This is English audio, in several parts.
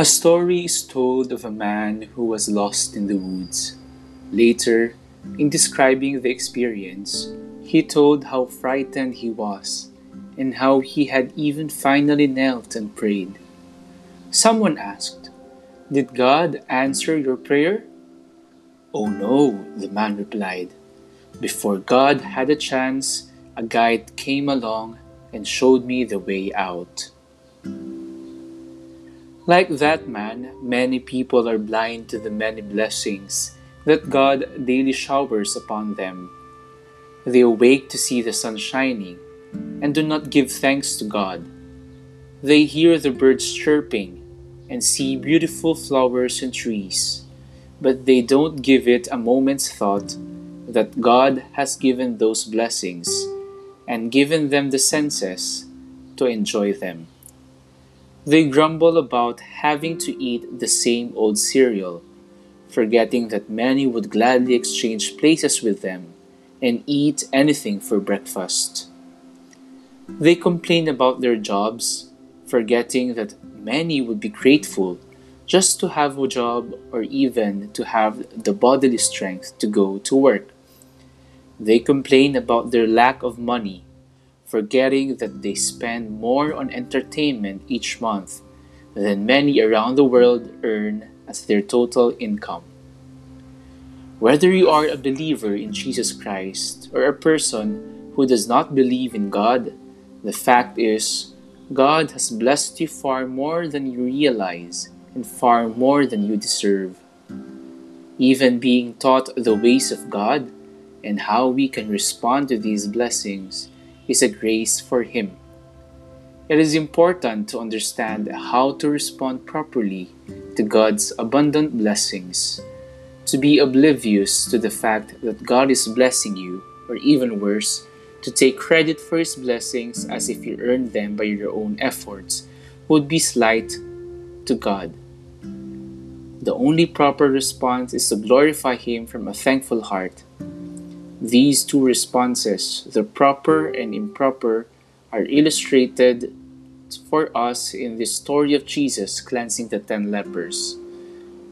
A story is told of a man who was lost in the woods. Later, in describing the experience, he told how frightened he was and how he had even finally knelt and prayed. Someone asked, "Did God answer your prayer?" "Oh no," the man replied. "Before God had a chance, a guide came along and showed me the way out." Like that man, many people are blind to the many blessings that God daily showers upon them. They awake to see the sun shining and do not give thanks to God. They hear the birds chirping and see beautiful flowers and trees, but they don't give it a moment's thought that God has given those blessings and given them the senses to enjoy them. They grumble about having to eat the same old cereal, forgetting that many would gladly exchange places with them and eat anything for breakfast. They complain about their jobs, forgetting that many would be grateful just to have a job or even to have the bodily strength to go to work. They complain about their lack of money, forgetting that they spend more on entertainment each month than many around the world earn as their total income. Whether you are a believer in Jesus Christ or a person who does not believe in God, the fact is, God has blessed you far more than you realize and far more than you deserve. Even being taught the ways of God and how we can respond to these blessings is a grace for Him. It is important to understand how to respond properly to God's abundant blessings, to be oblivious to the fact that God is blessing you, or even worse, to take credit for His blessings as if you earned them by your own efforts would be slight to God. The only proper response is to glorify Him from a thankful heart. These two responses, the proper and improper, are illustrated for us in the story of Jesus cleansing the 10 lepers.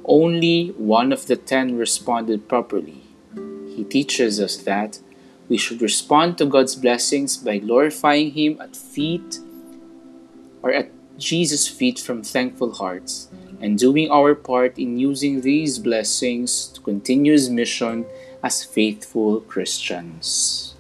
Only one of the 10 responded properly. He teaches us that we should respond to God's blessings by glorifying Him at Jesus' feet from thankful hearts, and doing our part in using these blessings to continue His mission as faithful Christians.